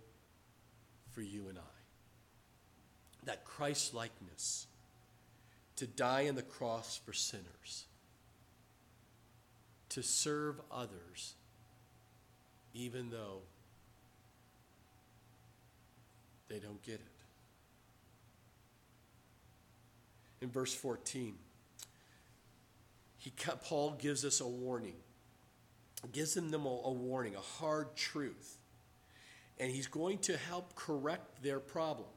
for you and I. That Christ-likeness, to die on the cross for sinners, to serve others, even though they don't get it. In verse fourteen, he, Paul gives us a warning. He gives them a, a warning, a hard truth. And he's going to help correct their problem.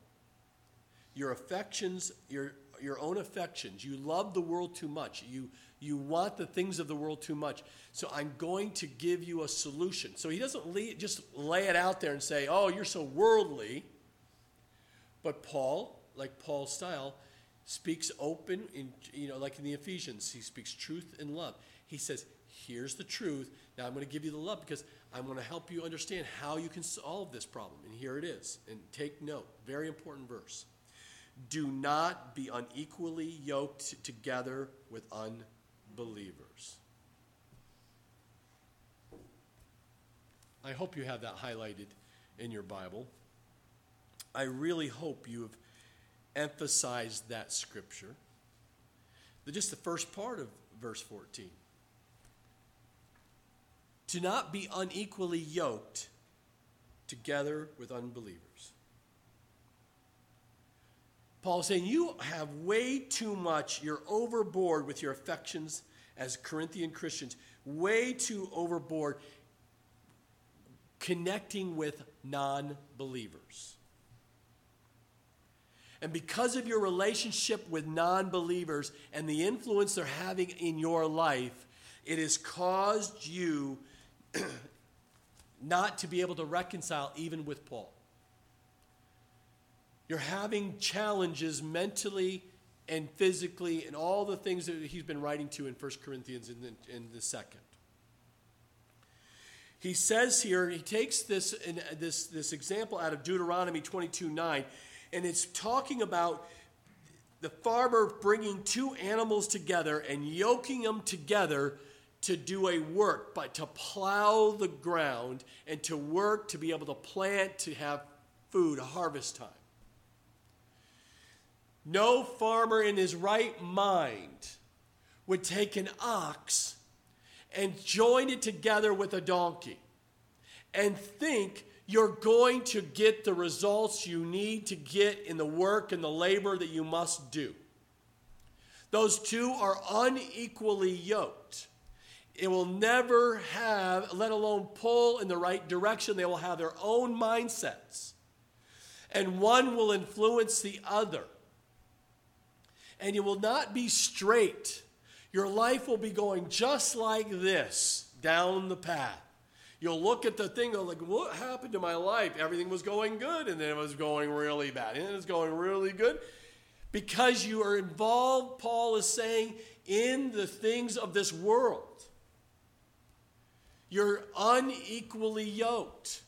Your affections, your your own affections. You love the world too much. You you want the things of the world too much. So I'm going to give you a solution. So he doesn't lay, just lay it out there and say, oh, you're so worldly. But Paul, like Paul's style, speaks open, in, you know, like in the Ephesians, he speaks truth and love. He says, here's the truth. Now I'm going to give you the love because I'm going to help you understand how you can solve this problem. And here it is. And take note, very important verse. Do not be unequally yoked together with unbelievers. I hope you have that highlighted in your Bible. I really hope you have emphasized that scripture. Just the first part of verse fourteen. Do not be unequally yoked together with unbelievers. Paul is saying you have way too much, you're overboard with your affections as Corinthian Christians, way too overboard connecting with non-believers. And because of your relationship with non-believers and the influence they're having in your life, it has caused you not to be able to reconcile even with Paul. You're having challenges mentally and physically and all the things that he's been writing to in First Corinthians in the, in the second. He says here, he takes this, in, this, this example out of Deuteronomy twenty-two nine, and it's talking about the farmer bringing two animals together and yoking them together to do a work, but to plow the ground and to work, to be able to plant, to have food, harvest time. No farmer in his right mind would take an ox and join it together with a donkey and think you're going to get the results you need to get in the work and the labor that you must do. Those two are unequally yoked. It will never have, let alone pull in the right direction. They will have their own mindsets. And one will influence the other. And you will not be straight. Your life will be going just like this down the path. You'll look at the thing, like, what happened to my life? Everything was going good, and then it was going really bad. And then it was going really good. Because you are involved, Paul is saying, in the things of this world. You're unequally yoked.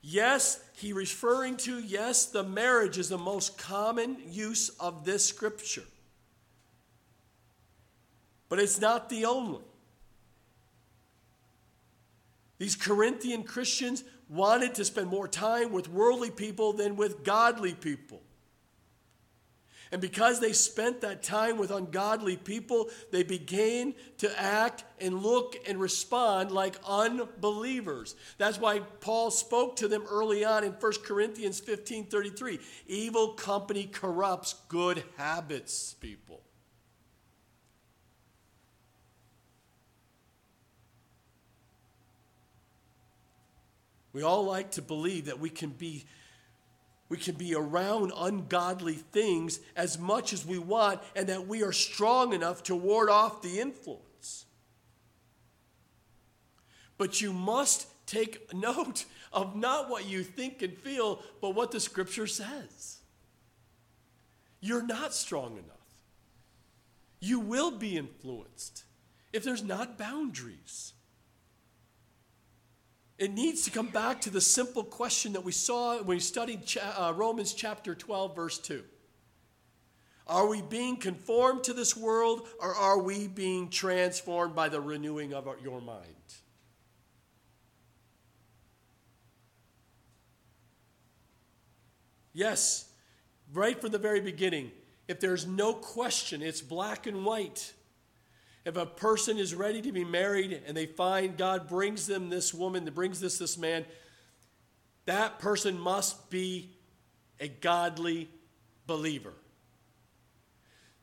Yes, he referring to, yes, the marriage is the most common use of this scripture. But it's not the only. These Corinthian Christians wanted to spend more time with worldly people than with godly people. And because they spent that time with ungodly people, they began to act and look and respond like unbelievers. That's why Paul spoke to them early on in First Corinthians fifteen thirty-three. Evil company corrupts good habits, people. We all like to believe that we can be We can be around ungodly things as much as we want, and that we are strong enough to ward off the influence. But you must take note of not what you think and feel, but what the scripture says. You're not strong enough. You will be influenced if there's not boundaries. It needs to come back to the simple question that we saw when we studied Romans chapter twelve, verse two. Are we being conformed to this world, or are we being transformed by the renewing of your mind? Yes, right from the very beginning, if there's no question, it's black and white. If a person is ready to be married and they find God brings them this woman, that brings this this man, that person must be a godly believer.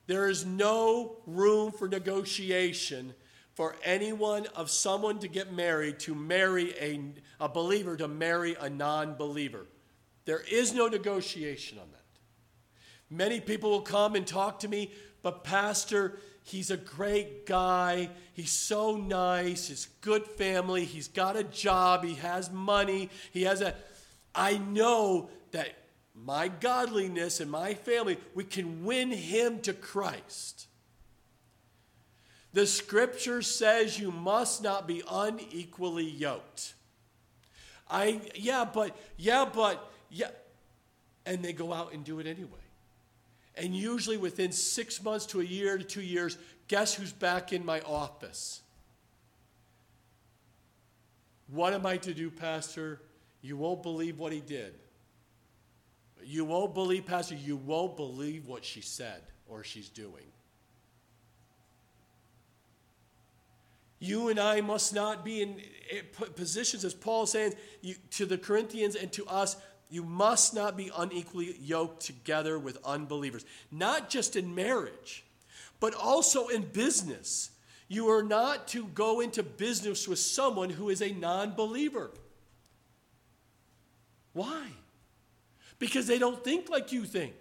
There is no room for negotiation for anyone of someone to get married, to marry a, a believer, to marry a non-believer. There is no negotiation on that. Many people will come and talk to me, but Pastor, he's a great guy. He's so nice. He's good family. He's got a job. He has money. He has a... I know that my godliness and my family, we can win him to Christ. The scripture says you must not be unequally yoked. I, yeah, but, yeah, but, yeah. And they go out and do it anyway. And usually within six months to a year to two years, guess who's back in my office? What am I to do, Pastor? You won't believe what he did. You won't believe, Pastor, you won't believe what she said or she's doing. You and I must not be in positions, as Paul says to the Corinthians and to us, you must not be unequally yoked together with unbelievers. Not just in marriage, but also in business. You are not to go into business with someone who is a non-believer. Why? Because they don't think like you think.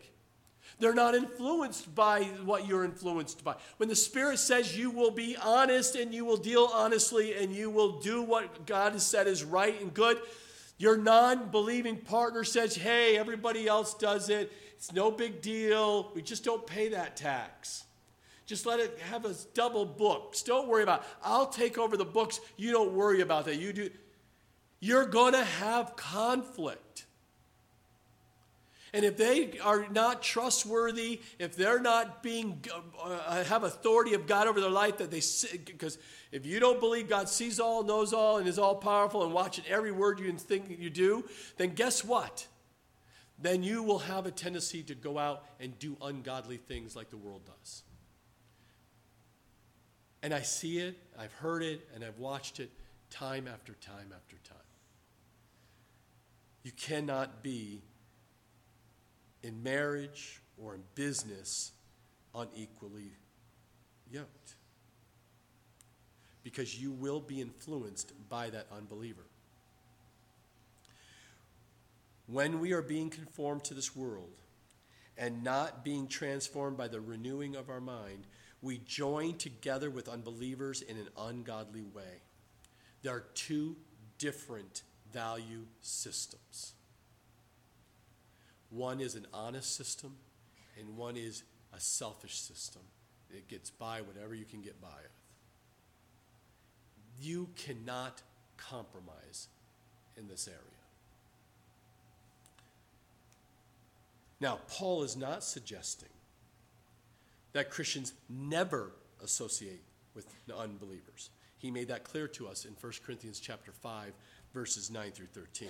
They're not influenced by what you're influenced by. When the Spirit says you will be honest and you will deal honestly and you will do what God has said is right and good, your non-believing partner says, hey, everybody else does it. It's no big deal. We just don't pay that tax. Just let it have us double books. Don't worry about it. I'll take over the books. You don't worry about that. You do. You're going to have conflict. And if they are not trustworthy, if they're not being uh, have authority of God over their life, that they because if you don't believe God sees all, knows all, and is all powerful, and watching every word you think you do, then guess what? Then you will have a tendency to go out and do ungodly things like the world does. And I see it, I've heard it, and I've watched it time after time after time. You cannot be in marriage or in business unequally yoked, because you will be influenced by that unbeliever. When we are being conformed to this world and not being transformed by the renewing of our mind, we join together with unbelievers in an ungodly way. There are two different value systems. One is an honest system, and one is a selfish system. It gets by whatever you can get by with. You cannot compromise in this area. Now, Paul is not suggesting that Christians never associate with the unbelievers. He made that clear to us in First Corinthians chapter five, verses nine through thirteen.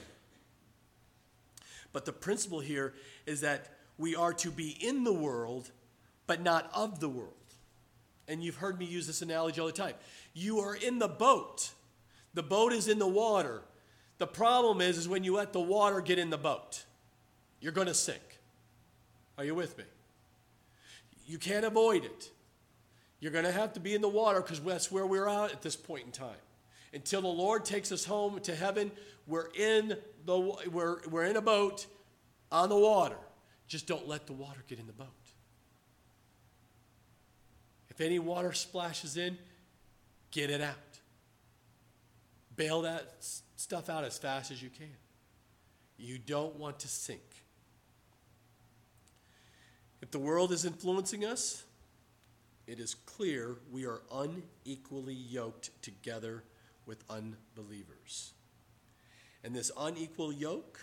But the principle here is that we are to be in the world, but not of the world. And you've heard me use this analogy all the time. You are in the boat. The boat is in the water. The problem is, is when you let the water get in the boat, you're going to sink. Are you with me? You can't avoid it. You're going to have to be in the water because that's where we're at at this point in time. Until the Lord takes us home to heaven, we're in the we're we're in a boat on the water. Just don't let the water get in the boat. If any water splashes in, get it out. Bail that stuff out as fast as you can. You don't want to sink. If the world is influencing us, it is clear we are unequally yoked together with unbelievers. And this unequal yoke,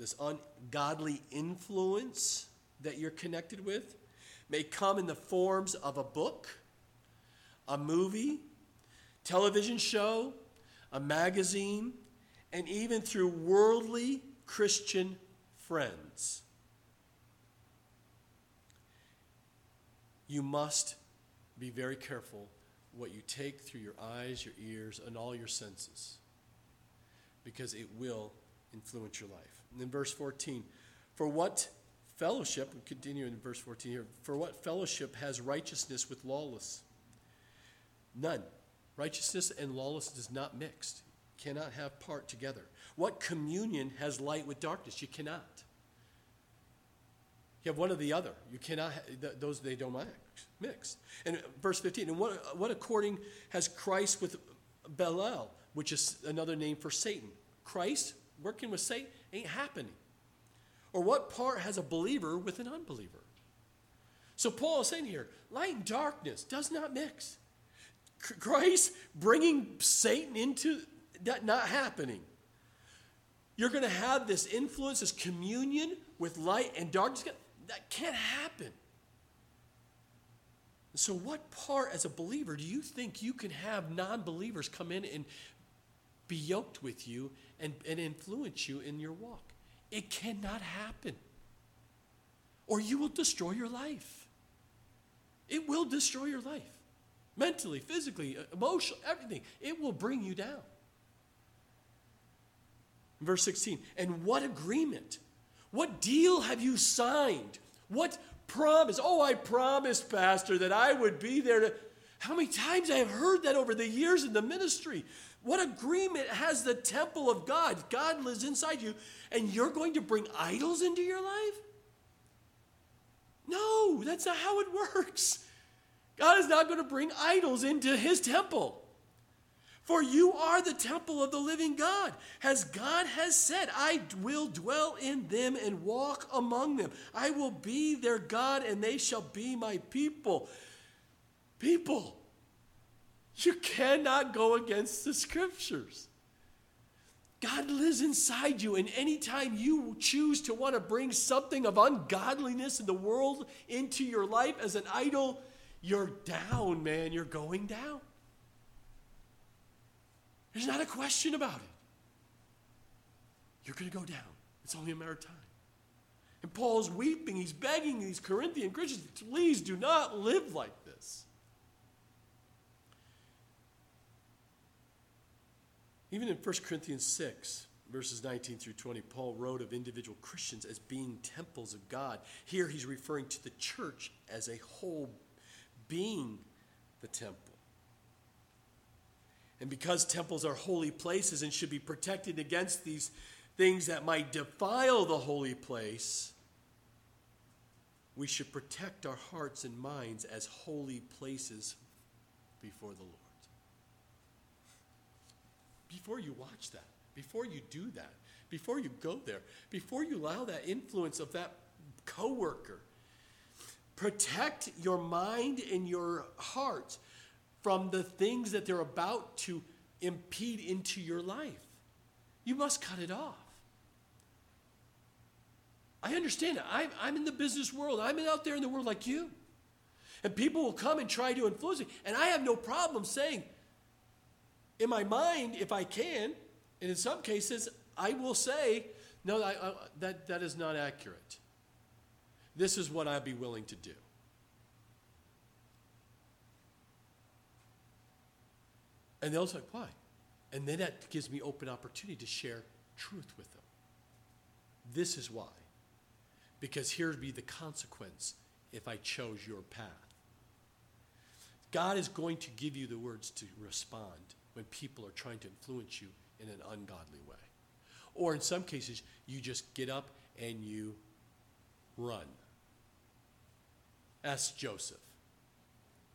this ungodly influence that you're connected with, may come in the forms of a book, a movie, television show, a magazine, and even through worldly Christian friends. You must be very careful what you take through your eyes, your ears, and all your senses, because it will influence your life. And then verse fourteen, for what fellowship, we continue in verse fourteen here, for what fellowship has righteousness with lawlessness? None. Righteousness and lawlessness is not mixed. You cannot have part together. What communion has light with darkness? You cannot. You have one or the other. You cannot, those they don't mix. And verse fifteen, and what, what according has Christ with Belial, which is another name for Satan? Christ working with Satan ain't happening. Or what part has a believer with an unbeliever? So Paul is saying here, light and darkness does not mix. Christ bringing Satan into that, not happening. You're going to have this influence, this communion with light and darkness. That can't happen. So what part as a believer do you think you can have non-believers come in and be yoked with you and, and influence you in your walk? It cannot happen. Or you will destroy your life. It will destroy your life. Mentally, physically, emotionally, everything. It will bring you down. Verse sixteen, and what agreement? What deal have you signed? What promise? Oh, I promised, Pastor, that I would be there to... How many times I have heard that over the years in the ministry. What agreement has the temple of God? God lives inside you, and you're going to bring idols into your life? No, that's not how it works. God is not going to bring idols into his temple. For you are the temple of the living God. As God has said, I will dwell in them and walk among them. I will be their God, and they shall be my people. People, you cannot go against the scriptures. God lives inside you, and anytime you choose to want to bring something of ungodliness in the world into your life as an idol, you're down, man. You're going down. There's not a question about it. You're going to go down. It's only a matter of time. And Paul's weeping. He's begging these Corinthian Christians, please do not live like this. Even in First Corinthians six, verses nineteen through twenty, Paul wrote of individual Christians as being temples of God. Here he's referring to the church as a whole being the temple. And because temples are holy places and should be protected against these things that might defile the holy place, we should protect our hearts and minds as holy places before the Lord. Before you watch that, before you do that, before you go there, before you allow that influence of that coworker, protect your mind and your heart from the things that they're about to impede into your life. You must cut it off. I understand it. I'm, I'm in the business world. I'm out there in the world like you. And people will come and try to influence me. And I have no problem saying, in my mind, if I can, and in some cases, I will say, no, I, I, that, that is not accurate. This is what I'd be willing to do. And they'll say, why? And then that gives me open opportunity to share truth with them. This is why. Because here would be the consequence if I chose your path. God is going to give you the words to respond when people are trying to influence you in an ungodly way. Or in some cases, you just get up and you run. Ask Joseph.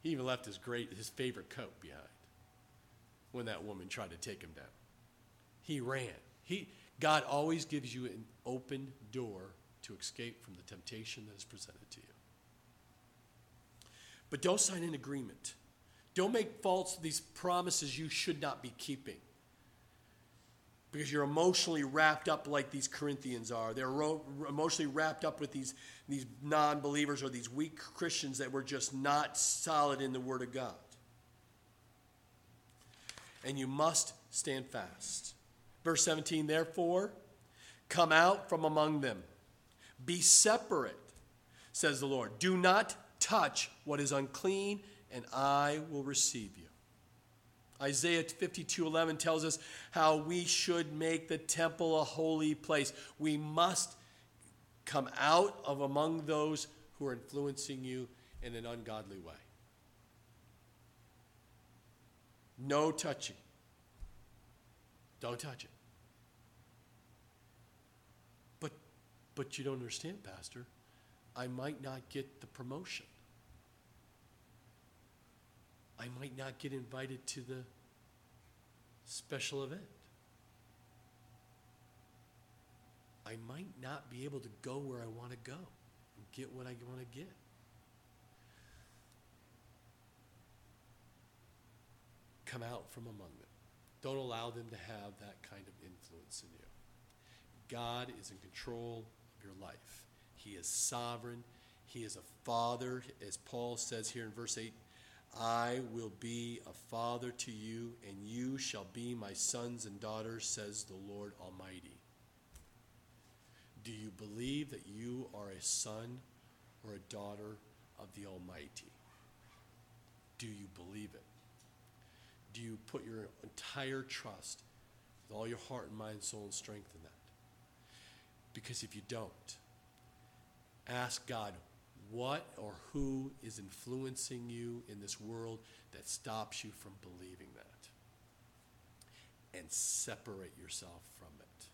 He even left his great, his favorite coat behind when that woman tried to take him down. He ran. He, God always gives you an open door to escape from the temptation that is presented to you. But don't sign an agreement. Don't make false these promises you should not be keeping, because you're emotionally wrapped up like these Corinthians are. They're ro- emotionally wrapped up with these, these non-believers or these weak Christians that were just not solid in the Word of God. And you must stand fast. Verse seventeen, therefore, come out from among them. Be separate, says the Lord. Do not touch what is unclean, and I will receive you. Isaiah fifty-two eleven tells us how we should make the temple a holy place. We must come out of among those who are influencing you in an ungodly way. No touching. Don't touch it. But, but you don't understand, Pastor. I might not get the promotion. I might not get invited to the special event. I might not be able to go where I want to go and get what I want to get. Come out from among them. Don't allow them to have that kind of influence in you. God is in control of your life. He is sovereign. He is a father. As Paul says here in verse eight, I will be a father to you, and you shall be my sons and daughters, says the Lord Almighty. Do you believe that you are a son or a daughter of the Almighty? Do you believe it? Do you put your entire trust with all your heart and mind, soul, and strength in that? Because if you don't, ask God, what or who is influencing you in this world that stops you from believing that? And separate yourself from it.